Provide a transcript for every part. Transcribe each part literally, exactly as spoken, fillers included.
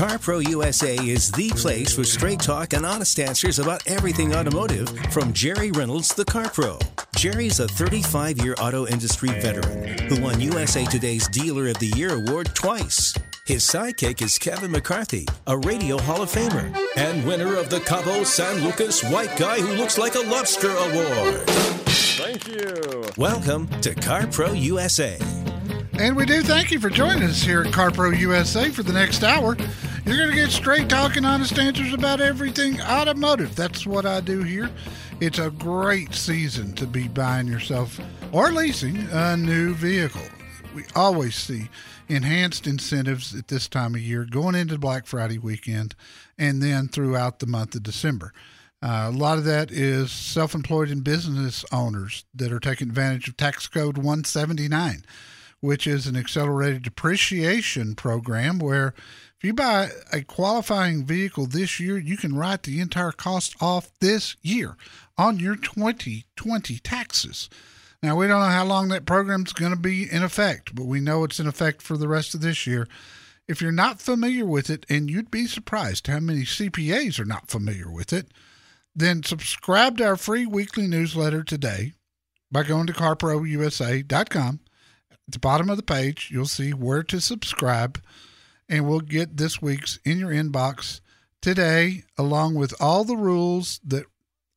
CarPro U S A is the place for straight talk and honest answers about everything automotive from Jerry Reynolds, the CarPro. Jerry's a thirty-five-year auto industry veteran who won U S A Today's Dealer of the Year award twice. His sidekick is Kevin McCarthy, a radio Hall of Famer and winner of the Cabo San Lucas White Guy Who Looks Like a Lobster Award. Thank you. Welcome to CarPro U S A. And we do thank you for joining us here at CarPro U S A for the next hour. You're going to get straight talk and honest answers about everything automotive. That's what I do here. It's a great season to be buying yourself or leasing a new vehicle. We always see enhanced incentives at this time of year going into Black Friday weekend and then throughout the month of December. Uh, a lot of that is self-employed and business owners that are taking advantage of Tax Code one seventy-nine, which is an accelerated depreciation program where if you buy a qualifying vehicle this year, you can write the entire cost off this year on your twenty twenty taxes. Now, we don't know how long that program's going to be in effect, but we know it's in effect for the rest of this year. If you're not familiar with it, and you'd be surprised how many C P As are not familiar with it, then subscribe to our free weekly newsletter today by going to carpro u s a dot com. At the bottom of the page, you'll see where to subscribe, and we'll get this week's in your inbox today, along with all the rules that,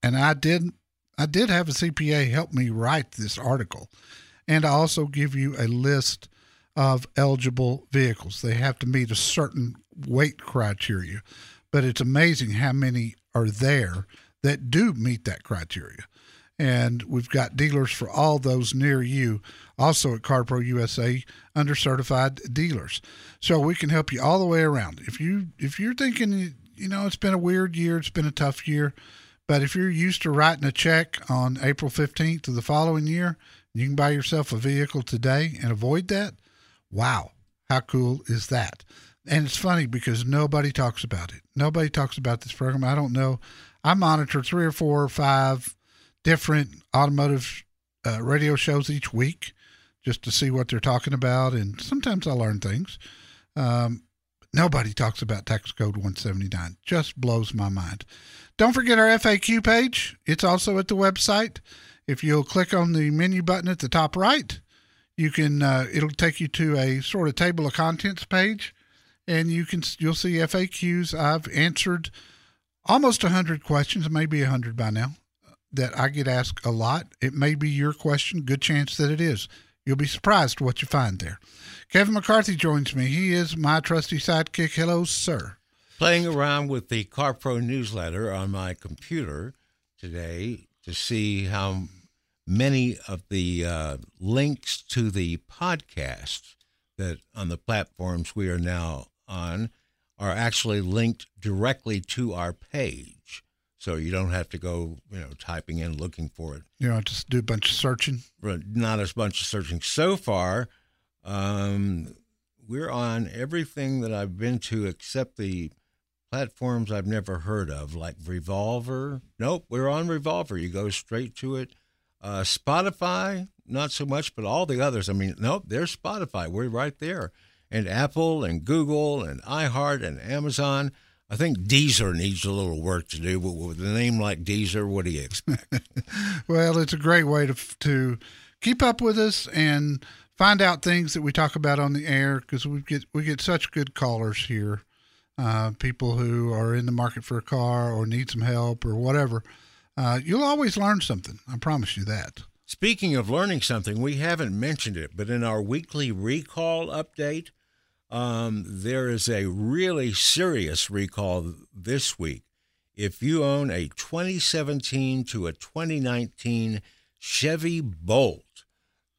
and I did, I did have a C P A help me write this article, and I also give you a list of eligible vehicles. They have to meet a certain weight criteria, but it's amazing how many are there that do meet that criteria. And we've got dealers for all those near you, also at CarPro U S A, under certified dealers. So we can help you all the way around. If, you, if you're thinking, you know, it's been a weird year, it's been a tough year, but if you're used to writing a check on April fifteenth of the following year, you can buy yourself a vehicle today and avoid that. Wow, how cool is that? And it's funny because nobody talks about it. Nobody talks about this program. I don't know. I monitor three or four or five different automotive uh, radio shows each week just to see what they're talking about. And sometimes I learn things. Um, nobody talks about Tax Code one seventy-nine. Just blows my mind. Don't forget our F A Q page. It's also at the website. If you'll click on the menu button at the top right, you can, uh, it'll take you to a sort of table of contents page, and you can, you'll see F A Qs. I've answered almost a hundred questions, maybe a hundred by now, that I get asked a lot. It may be your question. Good chance that it is. You'll be surprised what you find there. Kevin McCarthy joins me. He is my trusty sidekick. Hello, sir. Playing around with the CarPro newsletter on my computer today to see how many of the uh, links to the podcasts that on the platforms we are now on are actually linked directly to our page. So you don't have to go, you know, typing in, looking for it. You don't just do a bunch of searching? Not a bunch of searching. So far, um, we're on everything that I've been to except the platforms I've never heard of, like Revolver. Nope, we're on Revolver. You go straight to it. Uh, Spotify, not so much, but all the others. I mean, nope, there's Spotify. We're right there. And Apple and Google and iHeart and Amazon. I think Deezer needs a little work to do, but with a name like Deezer, what do you expect? Well, it's a great way to to keep up with us and find out things that we talk about on the air, because we get we get such good callers here, uh, people who are in the market for a car or need some help or whatever. Uh, you'll always learn something. I promise you that. Speaking of learning something, we haven't mentioned it, but in our weekly recall update, Um, there is a really serious recall this week. If you own a twenty seventeen to a twenty nineteen Chevy Bolt,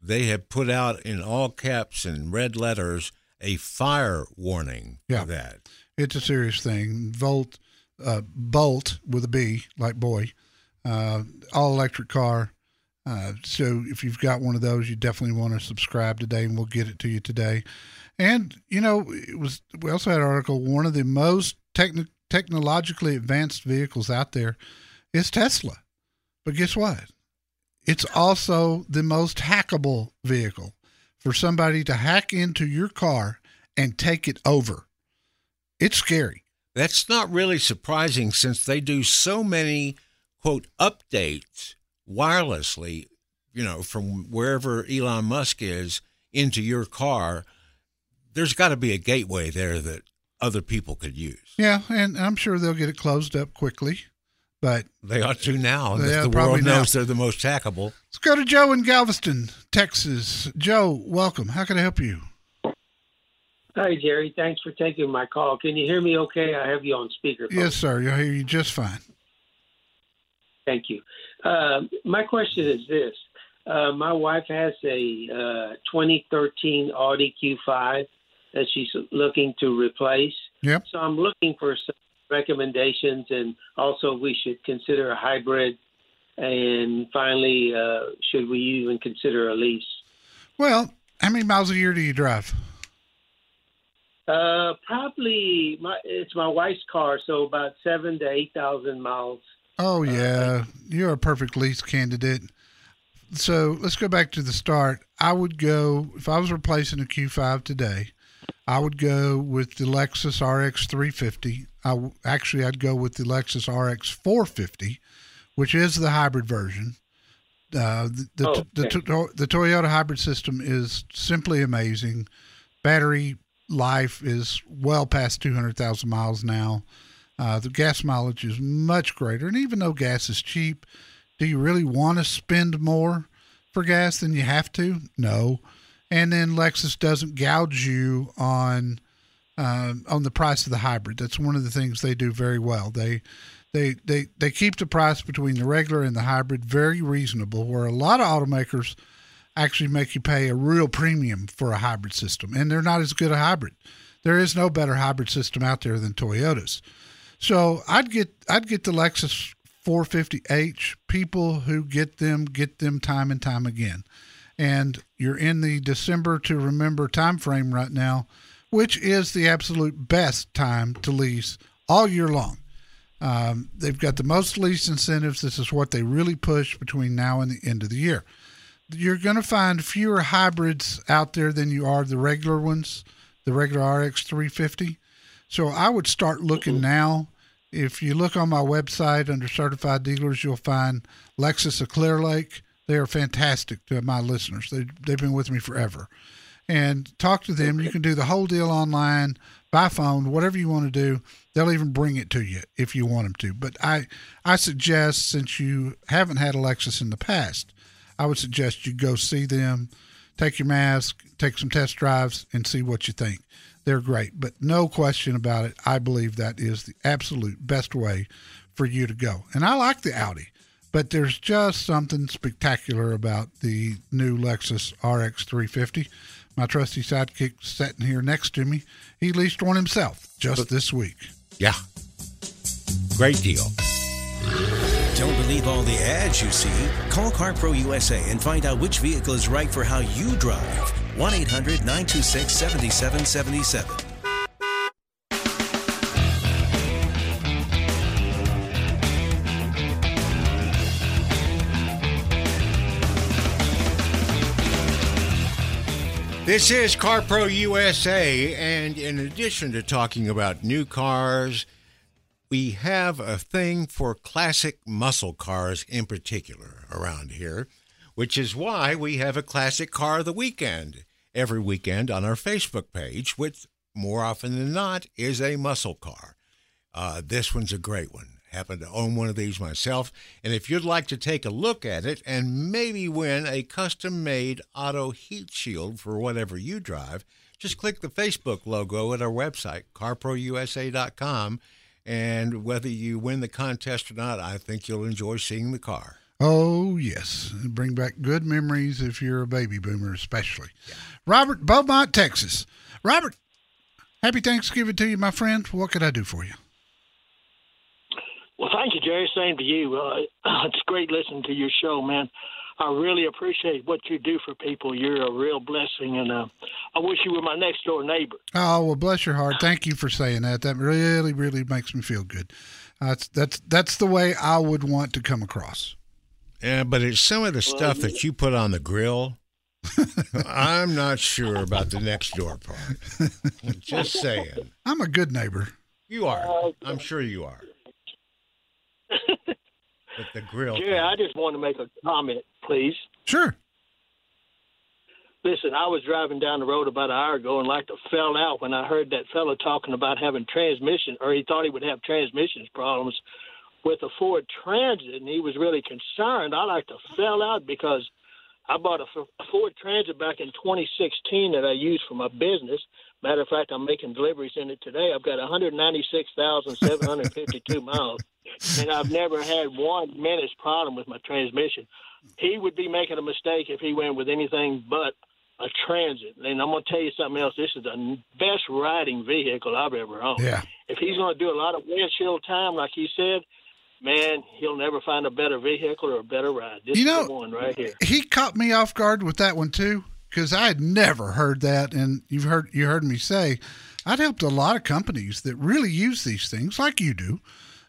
they have put out in all caps and red letters a fire warning yeah, for that. It's a serious thing. Volt, uh, Bolt with a B, like boy, uh, all electric car. Uh, so if you've got one of those, you definitely want to subscribe today, and we'll get it to you today. And, you know, it was. We also had an article, one of the most techn- technologically advanced vehicles out there is Tesla. But guess what? It's also the most hackable vehicle. For somebody to hack into your car and take it over, It's scary. That's not really surprising since they do so many, quote, updates wirelessly, you know, from wherever Elon Musk is into your car. There's got to be a gateway there that other people could use. Yeah, and I'm sure they'll get it closed up quickly. But they ought to now. They the world knows now. They're the most hackable. Let's go to Joe in Galveston, Texas. Joe, welcome. How can I help you? Hi, Jerry. Thanks for taking my call. Can you hear me okay? I have you on speakerphone. Yes, sir. I hear you just fine. Thank you. Uh, my question is this. Uh, my wife has a uh, twenty thirteen Audi Q five that she's looking to replace. Yep. So I'm looking for some recommendations, and also we should consider a hybrid, and finally uh should we even consider a lease? Well, how many miles a year do you drive? Uh probably my it's my wife's car, so about seven to eight thousand miles. Oh yeah, uh, you're a perfect lease candidate. So let's go back to the start. I would go, if I was replacing a Q five today, I would go with the Lexus R X three fifty. I, actually, I'd go with the Lexus R X four fifty, which is the hybrid version. Uh, the, the, oh, okay. the, the, the Toyota hybrid system is simply amazing. Battery life is well past two hundred thousand miles now. Uh, the gas mileage is much greater. And even though gas is cheap, do you really want to spend more for gas than you have to? No. And then Lexus doesn't gouge you on um, on the price of the hybrid. That's one of the things they do very well. They, they they they keep the price between the regular and the hybrid very reasonable, where a lot of automakers actually make you pay a real premium for a hybrid system, and they're not as good a hybrid. There is no better hybrid system out there than Toyota's. So I'd get I'd get the Lexus four fifty H. People who get them get them time and time again. And you're in the December to remember time frame right now, which is the absolute best time to lease all year long. Um, they've got the most lease incentives. This is what they really push between now and the end of the year. You're going to find fewer hybrids out there than you are the regular ones, the regular R X three fifty. So I would start looking now. If you look on my website under certified dealers, you'll find Lexus of Clear Lake. They are fantastic to my listeners. They, they've been with me forever. And talk to them. You can do the whole deal online, by phone, whatever you want to do. They'll even bring it to you if you want them to. But I, I suggest, since you haven't had a Lexus in the past, I would suggest you go see them, take your mask, take some test drives, and see what you think. They're great. But no question about it, I believe that is the absolute best way for you to go. And I like the Audi. But there's just something spectacular about the new Lexus R X three fifty. My trusty sidekick sitting here next to me, he leased one himself just this week. Yeah. Great deal. Don't believe all the ads you see. Call CarPro U S A and find out which vehicle is right for how you drive. one eight hundred nine two six seven seven seven seven. This is CarPro U S A, and in addition to talking about new cars, we have a thing for classic muscle cars in particular around here, which is why we have a classic car of the weekend every weekend on our Facebook page, which more often than not is a muscle car. Uh, this one's a great one. Happen to own one of these myself, and if you'd like to take a look at it and maybe win a custom-made auto heat shield for whatever you drive, just click the Facebook logo at our website, car pro u s a dot com, and whether you win the contest or not, I think you'll enjoy seeing the car. Oh, yes. And bring back good memories if you're a baby boomer especially. Yeah. Robert, Beaumont, Texas. Robert, happy Thanksgiving to you, my friend. What could I do for you? Well, thank you, Jerry. Same to you. Uh, it's great listening to your show, man. I really appreciate what you do for people. You're a real blessing, and uh, I wish you were my next-door neighbor. Oh, well, bless your heart. Thank you for saying that. That really, really makes me feel good. Uh, that's, that's, that's the way I would want to come across. Yeah, but it's some of the stuff well, that you put on the grill I'm not sure about the next door part. I'm just saying. I'm a good neighbor. You are. I'm sure you are. But the grill. Jerry, I just want to make a comment, please. Sure. Listen, I was driving down the road about an hour ago and like to fell out when I heard that fellow talking about having transmission, or he thought he would have transmissions problems with a Ford Transit, and he was really concerned. I like to fell out because I bought a Ford Transit back in twenty sixteen that I used for my business. Matter of fact, I'm making deliveries in it today. I've got one hundred ninety-six thousand seven hundred fifty-two miles, and I've never had one minute's problem with my transmission. He would be making a mistake if he went with anything but a Transit. And I'm going to tell you something else. This is the best riding vehicle I've ever owned. Yeah. If he's going to do a lot of windshield time, like he said, man, he'll never find a better vehicle or a better ride. This you know, is the one right here. He caught me off guard with that one too, because I had never heard that. And you've heard you heard me say, I'd helped a lot of companies that really use these things, like you do,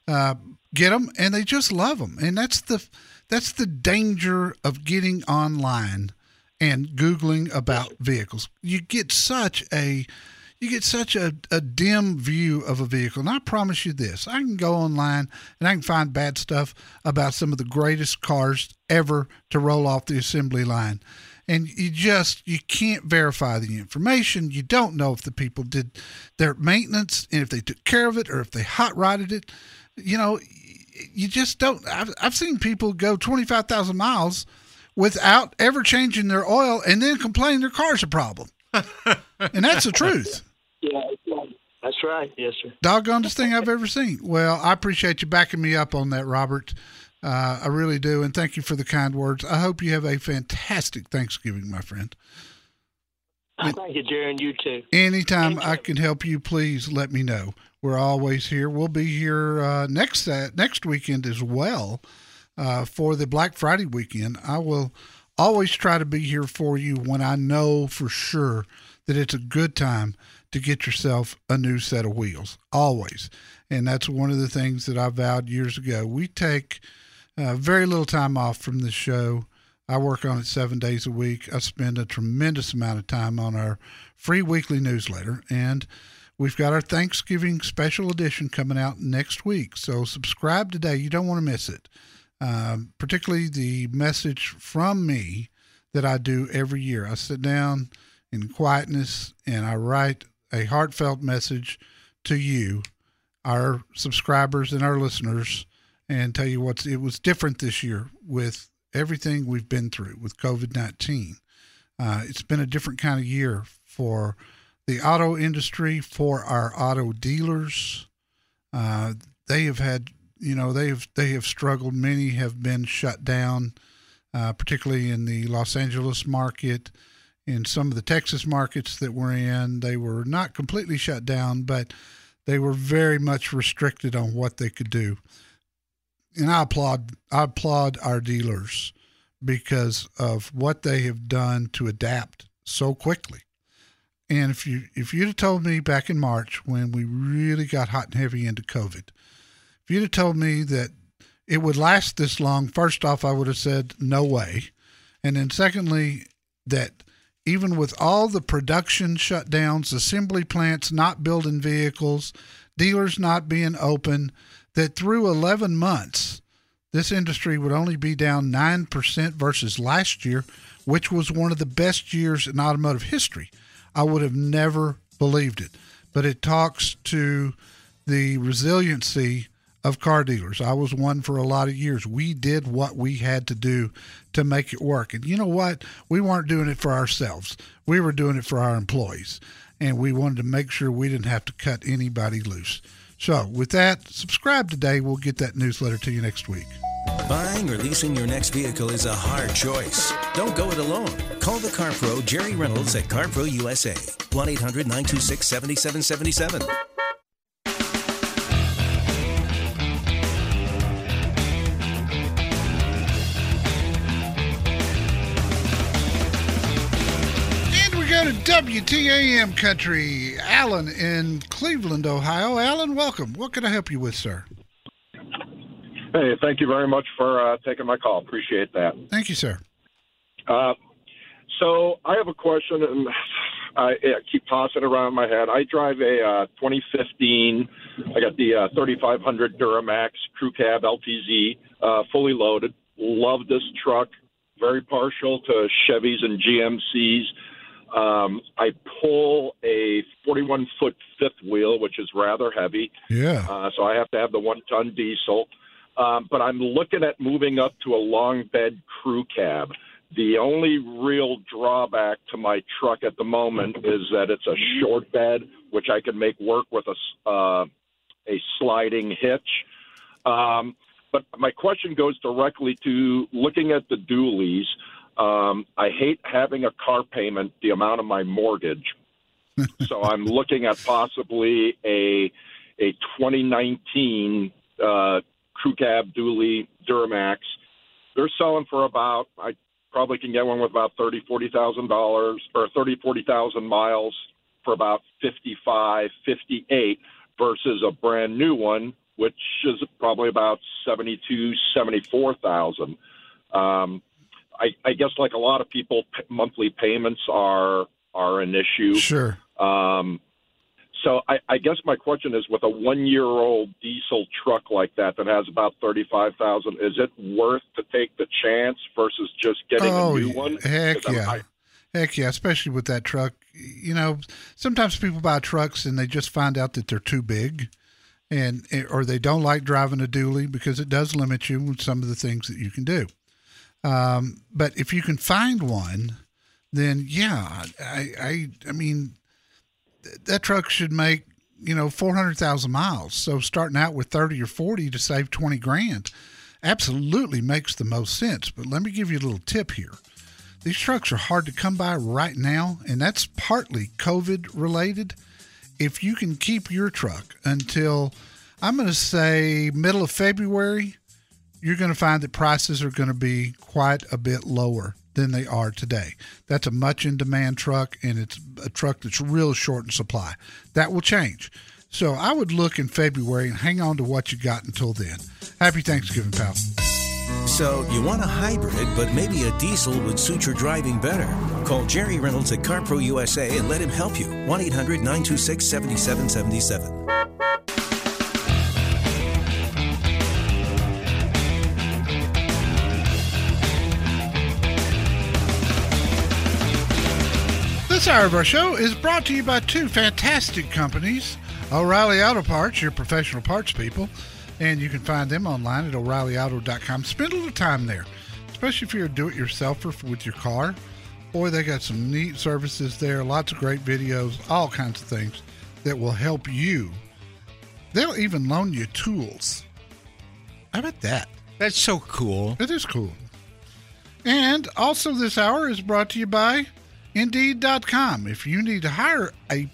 uh, get them, and they just love them. And that's the that's the danger of getting online and Googling about vehicles. You get such a You get such a, a dim view of a vehicle. And I promise you this, I can go online and I can find bad stuff about some of the greatest cars ever to roll off the assembly line. And you just, you can't verify the information. You don't know if the people did their maintenance and if they took care of it or if they hot-rodded it. You know, you just don't. I've, I've seen people go twenty-five thousand miles without ever changing their oil and then complain their car's a problem. And that's the truth. Yeah, that's right. Yes, sir. Doggonest thing I've ever seen. Well, I appreciate you backing me up on that, Robert. Uh, I really do. And thank you for the kind words. I hope you have a fantastic Thanksgiving, my friend. Oh, thank you, Jerry, and you too. Anytime I can help you, please let me know. We're always here. We'll be here uh, next uh, next weekend as well uh, for the Black Friday weekend. I will always try to be here for you when I know for sure that it's a good time to get yourself a new set of wheels, always. And that's one of the things that I vowed years ago. We take uh, very little time off from the show. I work on it seven days a week. I spend a tremendous amount of time on our free weekly newsletter. And we've got our Thanksgiving special edition coming out next week. So subscribe today. You don't want to miss it. Um, particularly the message from me that I do every year. I sit down in quietness and I write a heartfelt message to you, our subscribers and our listeners, and tell you what's, it was different this year with everything we've been through with COVID nineteen. Uh, it's been a different kind of year for the auto industry, for our auto dealers. Uh, they have had You know, they've they have struggled. Many have been shut down, uh, particularly in the Los Angeles market. In some of the Texas markets that we're in, they were not completely shut down, but they were very much restricted on what they could do. And I applaud I applaud our dealers because of what they have done to adapt so quickly. And if you if you'd have told me back in March when we really got hot and heavy into COVID, if you'd have told me that it would last this long, first off, I would have said, no way. And then secondly, that even with all the production shutdowns, assembly plants not building vehicles, dealers not being open, that through eleven months, this industry would only be down nine percent versus last year, which was one of the best years in automotive history. I would have never believed it. But it talks to the resiliency of car dealers. I was one for a lot of years. We did what we had to do to make it work. And you know what? We weren't doing it for ourselves. We were doing it for our employees. And we wanted to make sure we didn't have to cut anybody loose. So with that, subscribe today. We'll get that newsletter to you next week. Buying or leasing your next vehicle is a hard choice. Don't go it alone. Call the CarPro Jerry Reynolds at CarPro U S A. one eight hundred nine two six seven seven seven seven. To W T A M Country. Alan in Cleveland, Ohio. Alan, welcome. What can I help you with, sir? Hey, thank you very much for uh, taking my call. Appreciate that. Thank you, sir. Uh, So I have a question, and I, I keep tossing it around in my head. I drive a uh, twenty fifteen. I got the uh, thirty-five hundred Duramax Crew Cab L T Z, uh, fully loaded. Love this truck. Very partial to Chevys and G M Cs. Um, I pull a forty-one foot fifth wheel, which is rather heavy. Yeah. Uh, so I have to have the one-ton diesel. Um, but I'm looking at moving up to a long bed crew cab. The only real drawback to my truck at the moment is that it's a short bed, which I can make work with a, uh, a sliding hitch. Um, but my question goes directly to looking at the dualies. Um, I hate having a car payment, the amount of my mortgage. So I'm looking at possibly a a twenty nineteen uh, crew cab dually Duramax. They're selling for about, I probably can get one with about thirty thousand, forty thousand dollars or thirty, forty thousand miles for about fifty-five, fifty-eight versus a brand new one, which is probably about seventy-two, seventy-four thousand. Um, I, I guess like a lot of people, p- monthly payments are are an issue. Sure. Um, so I, I guess my question is, with a one-year-old diesel truck like that that has about thirty-five thousand, is it worth to take the chance versus just getting oh, a new one? Heck yeah. I, heck yeah, especially with that truck. You know, sometimes people buy trucks and they just find out that they're too big. and Or they don't like driving a dually because it does limit you with some of the things that you can do. Um, but if you can find one, then yeah, I, I, I mean, th- that truck should make, you know, four hundred thousand miles. So starting out with thirty or forty to save twenty grand absolutely makes the most sense. But let me give you a little tip here. These trucks are hard to come by right now, and that's partly COVID related. If you can keep your truck until, I'm going to say, middle of February, you're going to find that prices are going to be quite a bit lower than they are today. That's a much in-demand truck, and it's a truck that's real short in supply. That will change. So I would look in February and hang on to what you got until then. Happy Thanksgiving, pal. So you want a hybrid, but maybe a diesel would suit your driving better. Call Jerry Reynolds at CarPro U S A and let him help you. one eight hundred, nine two six, seven seven seven seven. This hour of our show is brought to you by two fantastic companies, O'Reilly Auto Parts, your professional parts people, and you can find them online at O'Reilly Auto dot com. Spend a little time there, especially if you're a do-it-yourselfer with your car. Boy, they got some neat services there, lots of great videos, all kinds of things that will help you. They'll even loan you tools. How about that? That's so cool. It is cool. And also this hour is brought to you by Indeed dot com. If you need to hire a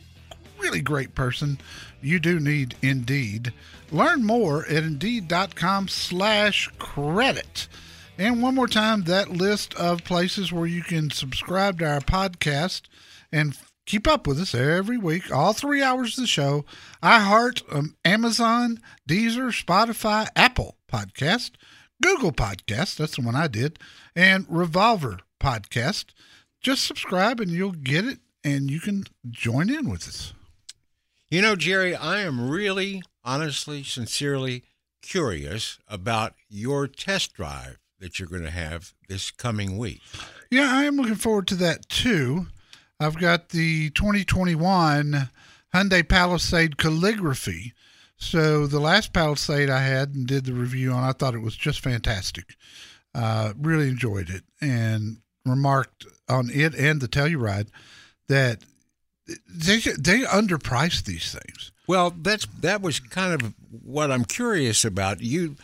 really great person, you do need Indeed. Learn more at Indeed dot com slash credit. And one more time, that list of places where you can subscribe to our podcast and keep up with us every week, all three hours of the show, iHeart, um, Amazon, Deezer, Spotify, Apple Podcast, Google Podcast, that's the one I did, and Revolver Podcast. Just subscribe and you'll get it, and you can join in with us. You know, Jerry, I am really, honestly, sincerely curious about your test drive that you're going to have this coming week. Yeah, I am looking forward to that, too. I've got the twenty twenty-one Hyundai Palisade Calligraphy. So the last Palisade I had and did the review on, I thought it was just fantastic. Uh, really enjoyed it and remarked on it and the Telluride that they they underpriced these things. Well, that's that was kind of what I'm curious about. You,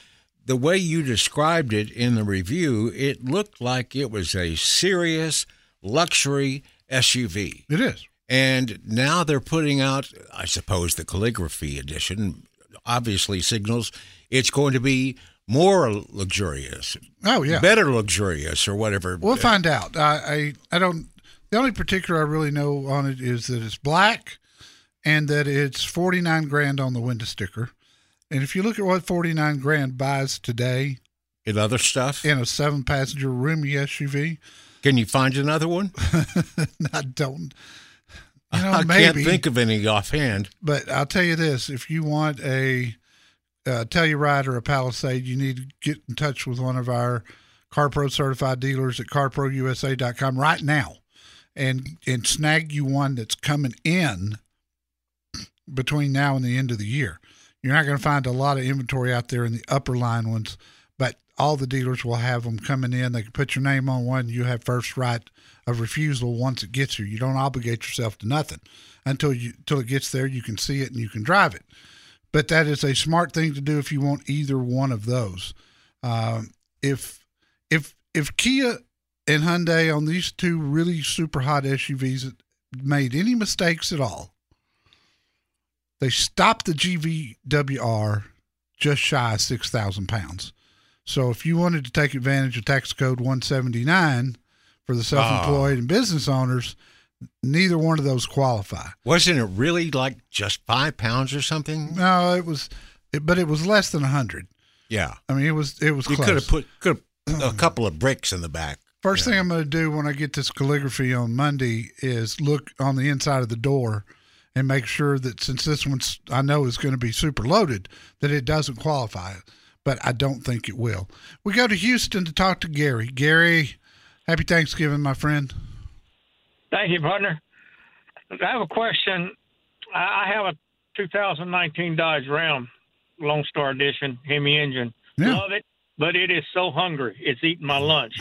the way you described it in the review, it looked like it was a serious luxury S U V. It is. And now they're putting out, I suppose, the Calligraphy edition obviously signals it's going to be more luxurious. Oh, yeah. Better luxurious or whatever. We'll find out. I, I, I don't. The only particular I really know on it is that it's black and that it's forty-nine grand on the window sticker. And if you look at what forty-nine grand buys today, in other stuff, in a seven passenger roomy S U V, Can you find another one? I don't. You know, I maybe, can't think of any offhand. But I'll tell you this. If you want a uh, Telluride or a Palisade, you need to get in touch with one of our CarPro certified dealers at car pro u s a dot com right now and, and snag you one that's coming in between now and the end of the year. You're not going to find a lot of inventory out there in the upper line ones, but all the dealers will have them coming in. They can put your name on one. You have first right of refusal once it gets here. You don't obligate yourself to nothing until you until it gets there. You can see it and you can drive it. But that is a smart thing to do if you want either one of those. Um, if if if Kia and Hyundai on these two really super hot S U Vs made any mistakes at all, they stopped the G V W R just shy of six thousand pounds. So if you wanted to take advantage of Tax Code one seventy-nine for the self-employed oh. and business owners, neither one of those qualify. Wasn't it really like just five pounds or something? No, it was, it, but it was less than one hundred. Yeah. I mean, it was it was you close. You could have put could have a couple of bricks in the back. First yeah. thing I'm going to do when I get this calligraphy on Monday is look on the inside of the door and make sure that, since this one's I know is going to be super loaded, that it doesn't qualify, but I don't think it will. We go to Houston to talk to Gary. Gary, happy Thanksgiving, my friend. Thank you, partner. I have a question. I have a two thousand nineteen Dodge Ram Lone Star Edition Hemi engine. Yeah. Love it, but it is so hungry. It's eating my lunch.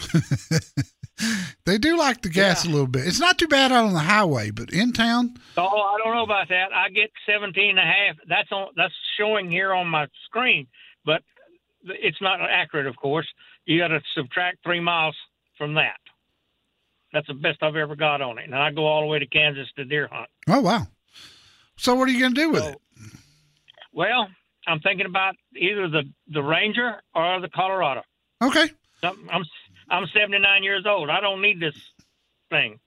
They do like the gas yeah. a little bit. It's not too bad out on the highway, but in town? Oh, I don't know about that. I get seventeen and a half. That's on, that's showing here on my screen, but it's not accurate, of course. You got to subtract three miles from that. That's the best I've ever got on it. And I go all the way to Kansas to deer hunt. Oh, wow. So what are you going to do with so, it? Well, I'm thinking about either the, the Ranger or the Colorado. Okay. I'm, I'm I'm seventy-nine years old. I don't need this thing.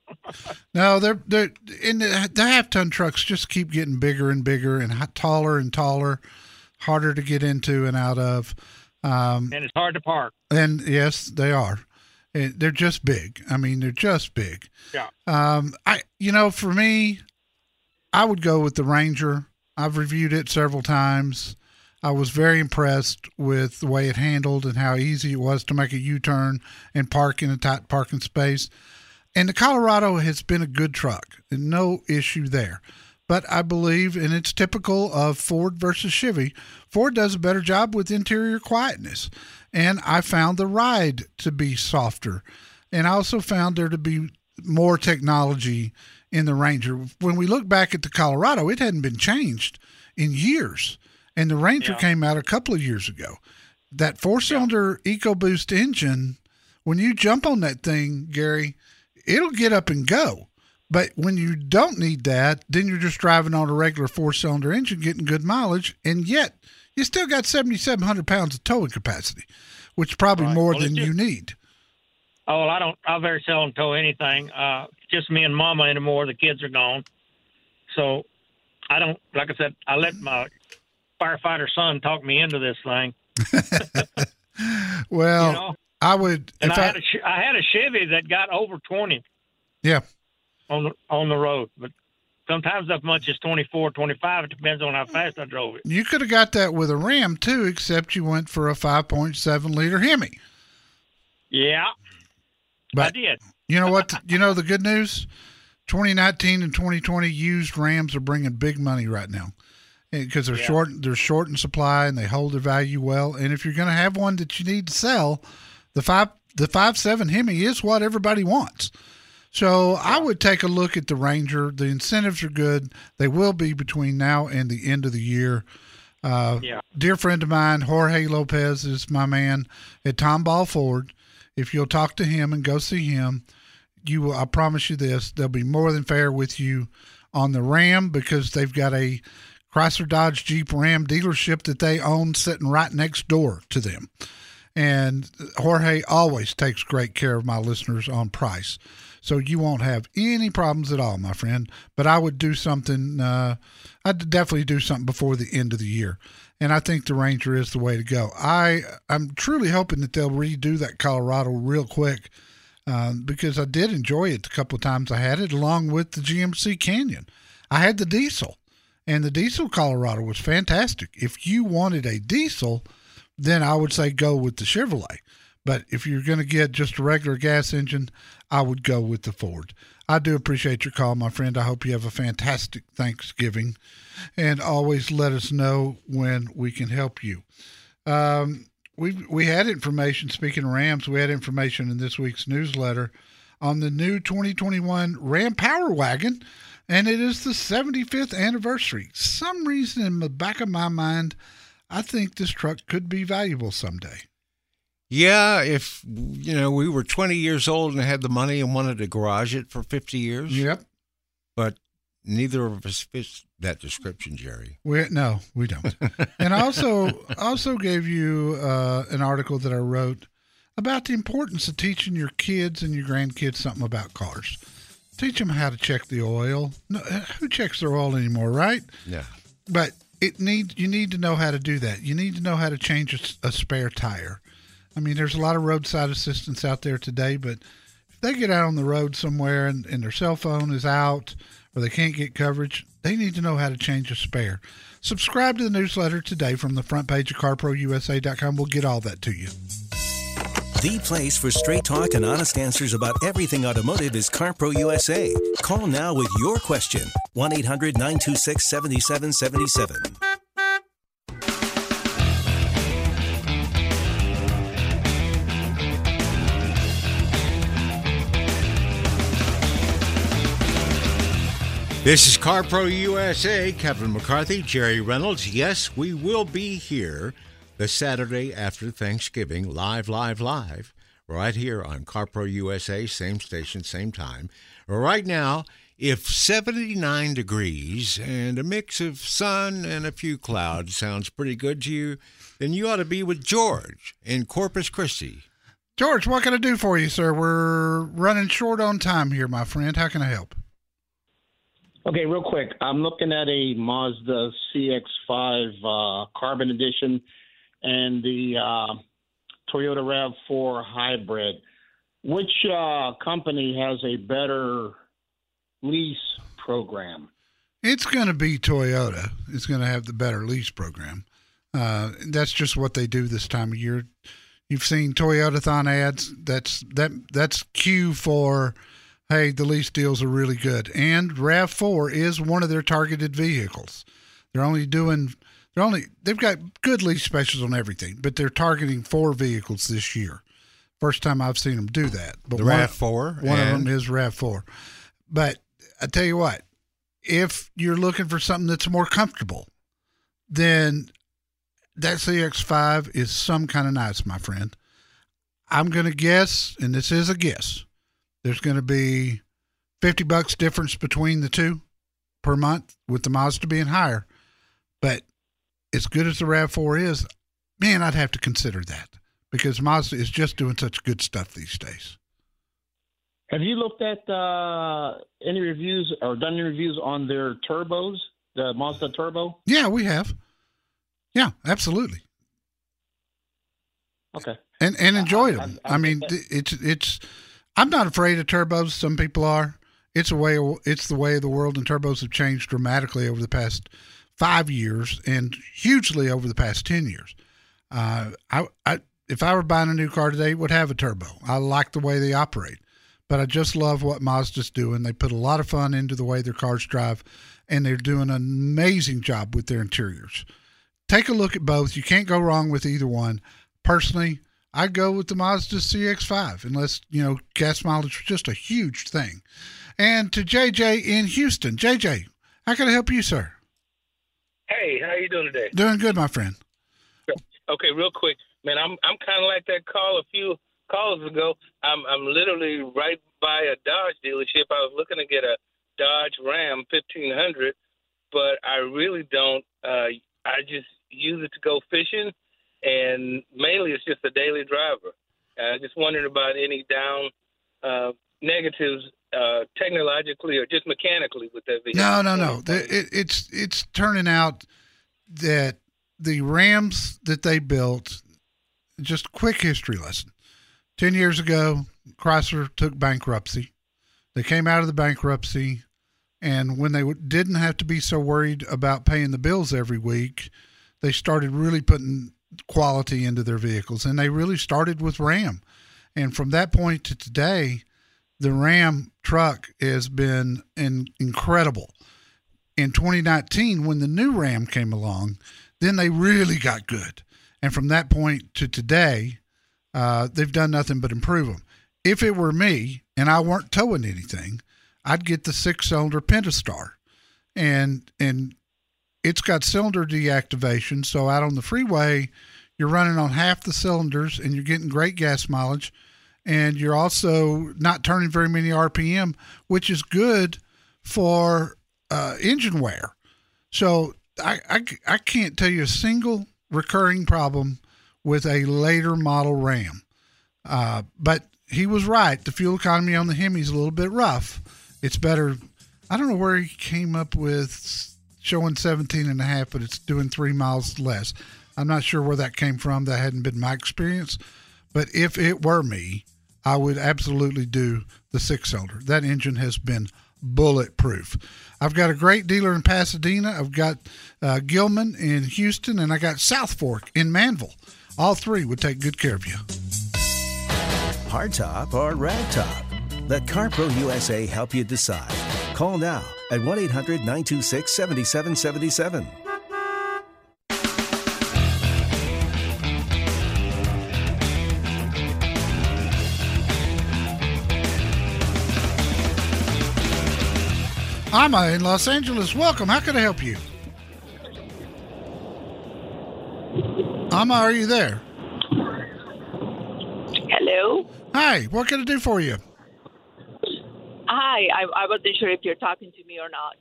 No, they're they're in the, the half-ton trucks just keep getting bigger and bigger and taller and taller, harder to get into and out of. Um, and it's hard to park. And yes, they are. And they're just big. I mean, they're just big. Yeah. Um, I you know, for me, I would go with the Ranger. I've reviewed it several times. I was very impressed with the way it handled and how easy it was to make a U-turn and park in a tight parking space. And the Colorado has been a good truck. No issue there. But I believe, and it's typical of Ford versus Chevy, Ford does a better job with interior quietness. And I found the ride to be softer. And I also found there to be more technology in the Ranger. When we look back at the Colorado, it hadn't been changed in years. And the Ranger yeah. came out a couple of years ago. That four-cylinder yeah. EcoBoost engine, when you jump on that thing, Gary, it'll get up and go. But when you don't need that, then you're just driving on a regular four-cylinder engine, getting good mileage, and yet you still got seventy-seven hundred pounds of towing capacity, which is probably right. more well, than just, you need. Oh, well, I don't. I very seldom tow anything. Uh, just me and Mama anymore. The kids are gone, so I don't. Like I said, I let my firefighter son talked me into this thing. Well, you know? I would. And if I, I, had a, I had a Chevy that got over twenty. Yeah. On the, on the road, but sometimes up much as twenty-four, twenty-five. It depends on how fast I drove it. You could have got that with a Ram too, except you went for a five point seven liter Hemi. Yeah, but I did. You know what? You know the good news? twenty nineteen and twenty twenty used Rams are bringing big money right now. Because they're yeah. short, they're short in supply, and they hold their value well. And if you're going to have one that you need to sell, the five the five seven Hemi is what everybody wants. So yeah. I would take a look at the Ranger. The incentives are good; they will be between now and the end of the year. Uh, yeah. Dear friend of mine, Jorge Lopez is my man at Tom Ball Ford. If you'll talk to him and go see him, you will. I promise you this: they'll be more than fair with you on the Ram because they've got a Chrysler Dodge Jeep Ram dealership that they own sitting right next door to them. And Jorge always takes great care of my listeners on price. So you won't have any problems at all, my friend. But I would do something, uh, I'd definitely do something before the end of the year. And I think the Ranger is the way to go. I, I'm truly hoping that they'll redo that Colorado real quick. uh, because I did enjoy it the couple of times I had it, along with the G M C Canyon. I had the diesel, and the diesel Colorado was fantastic. If you wanted a diesel, then I would say go with the Chevrolet. But if you're going to get just a regular gas engine, I would go with the Ford. I do appreciate your call, my friend. I hope you have a fantastic Thanksgiving. And always let us know when we can help you. Um, we we had information, speaking of Rams, we had information in this week's newsletter on the new twenty twenty-one Ram Power Wagon, and it is the seventy-fifth anniversary. Some reason in the back of my mind, I think this truck could be valuable someday. Yeah, if, you know, we were twenty years old and had the money and wanted to garage it for fifty years. Yep. But neither of us fits that description, Jerry. We no, we don't. And I also, also gave you uh, an article that I wrote about the importance of teaching your kids and your grandkids something about cars. Teach them how to check the oil. No, who checks their oil anymore, right? Yeah. But it need, you need to know how to do that. You need to know how to change a, a spare tire. I mean, there's a lot of roadside assistance out there today, but if they get out on the road somewhere and, and their cell phone is out or they can't get coverage, they need to know how to change a spare. Subscribe to the newsletter today from the front page of car pro u s a dot com. We'll get all that to you. The place for straight talk and honest answers about everything automotive is CarPro U S A. Call now with your question, one eight hundred nine two six seven seven seven seven. This is CarPro U S A, Kevin McCarthy, Jerry Reynolds. Yes, we will be here the Saturday after Thanksgiving, live, live, live, right here on CarPro U S A, same station, same time. Right now, if seventy-nine degrees and a mix of sun and a few clouds sounds pretty good to you, then you ought to be with George in Corpus Christi. George, what can I do for you, sir? We're running short on time here, my friend. How can I help? Okay, real quick. I'm looking at a Mazda C X five uh, Carbon Edition and the uh, Toyota RAV four Hybrid. Which uh, company has a better lease program? It's going to be Toyota. It's going to have the better lease program. Uh, that's just what they do this time of year. You've seen Toyotathon ads. That's that. That's Q for, hey, the lease deals are really good. And RAV four is one of their targeted vehicles. They're only doing, they're only, they've got good lease specials on everything, but they're targeting four vehicles this year. First time I've seen them do that. But the RAV four. One of them is RAV four. But I tell you what, if you're looking for something that's more comfortable, then that C X five is some kind of nice, my friend. I'm going to guess, and this is a guess, there's going to be fifty bucks difference between the two per month, with the Mazda being higher. But as good as the RAV four is, man, I'd have to consider that because Mazda is just doing such good stuff these days. Have you looked at uh, any reviews or done any reviews on their turbos, the Mazda Turbo? Yeah, we have. Yeah, absolutely. Okay. And and enjoyed them. I, I, I, I mean, that- it's it's... I'm not afraid of turbos. Some people are. It's a way. It's the way of the world, and turbos have changed dramatically over the past five years and hugely over the past ten years. Uh, I, I, if I were buying a new car today, it would have a turbo. I like the way they operate, but I just love what Mazda's doing. They put a lot of fun into the way their cars drive, and they're doing an amazing job with their interiors. Take a look at both. You can't go wrong with either one. Personally, I'd go with the Mazda C X five, unless, you know, gas mileage was just a huge thing. And to J J in Houston. J J, how can I help you, sir? Hey, how you doing today? Doing good, my friend. Okay, real quick, man. I'm I'm kind of like that call a few calls ago. I'm I'm literally right by a Dodge dealership. I was looking to get a Dodge Ram fifteen hundred, but I really don't. Uh, I just use it to go fishing. And mainly it's just a daily driver. I uh, just wondered about any down uh, negatives uh, technologically or just mechanically with that vehicle. No, no, no. The, it, it's it's turning out that the Rams that they built, just quick history lesson, ten years ago, Chrysler took bankruptcy. They came out of the bankruptcy, and when they w- didn't have to be so worried about paying the bills every week, they started really putting quality into their vehicles, and they really started with Ram. And from that point to today, the Ram truck has been in- incredible. In twenty nineteen, when the new Ram came along, then they really got good. And from that point to today, uh, they've done nothing but improve them. If it were me and I weren't towing anything, I'd get the six-cylinder Pentastar. And and it's got cylinder deactivation, so out on the freeway, you're running on half the cylinders, and you're getting great gas mileage, and you're also not turning very many R P M, which is good for uh, engine wear. So I, I, I can't tell you a single recurring problem with a later model Ram. Uh, but he was right. The fuel economy on the Hemi is a little bit rough. It's better. I don't know where he came up with showing seventeen and a half, but it's doing three miles less. I'm not sure where that came from. That hadn't been my experience. But if it were me, I would absolutely do the six-cylinder. That engine has been bulletproof. I've got a great dealer in Pasadena. I've got uh, Gilman in Houston, and I got South Fork in Manville. All three would take good care of you. Hardtop or ragtop? Let CarPro U S A help you decide. Call now at one eight hundred nine two six seven seven seven seven. Ama in Los Angeles, welcome. How can I help you? Ama, are you there? Hello. Hi, what can I do for you? Hi, I, I wasn't sure if you're talking to me or not.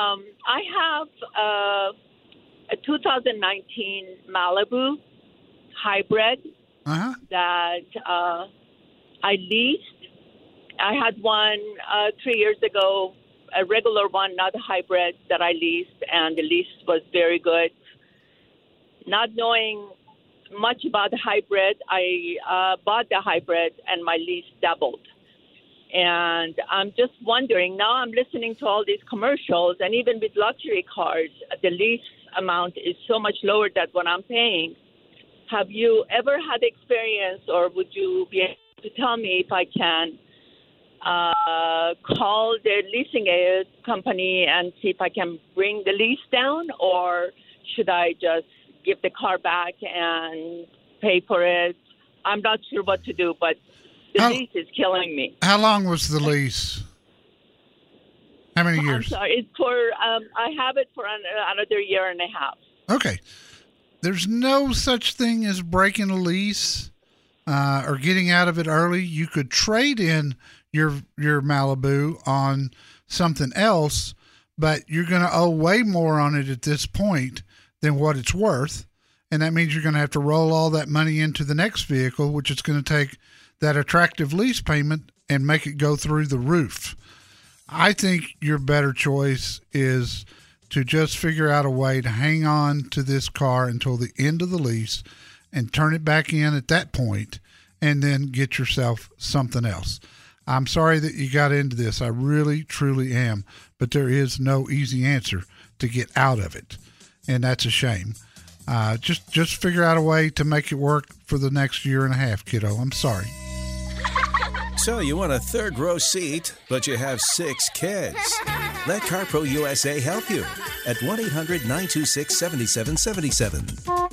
Um, I have uh, a two thousand nineteen Malibu hybrid uh-huh. that uh, I leased. I had one uh, three years ago. A regular one, not a hybrid, that I leased, and the lease was very good. Not knowing much about the hybrid, I uh, bought the hybrid, and my lease doubled. And I'm just wondering, now I'm listening to all these commercials, and even with luxury cars, the lease amount is so much lower than what I'm paying. Have you ever had experience, or would you be able to tell me if I can Uh, call the leasing company and see if I can bring the lease down, or should I just give the car back and pay for it? I'm not sure what to do, but the how, lease is killing me. How long was the lease? How many years? I'm sorry, it's for, um, I have it for an, another year and a half. Okay. There's no such thing as breaking a lease uh, or getting out of it early. You could trade in your your Malibu on something else, but you're going to owe way more on it at this point than what it's worth, and that means you're going to have to roll all that money into the next vehicle, which is going to take that attractive lease payment and make it go through the roof. I think your better choice is to just figure out a way to hang on to this car until the end of the lease and turn it back in at that point, and then get yourself something else. I'm sorry that you got into this. I really, truly am. But there is no easy answer to get out of it, and that's a shame. Uh, just just figure out a way to make it work for the next year and a half, kiddo. I'm sorry. So you want a third-row seat, but you have six kids. Let CarPro U S A help you at one eight hundred nine two six seven seven seven seven.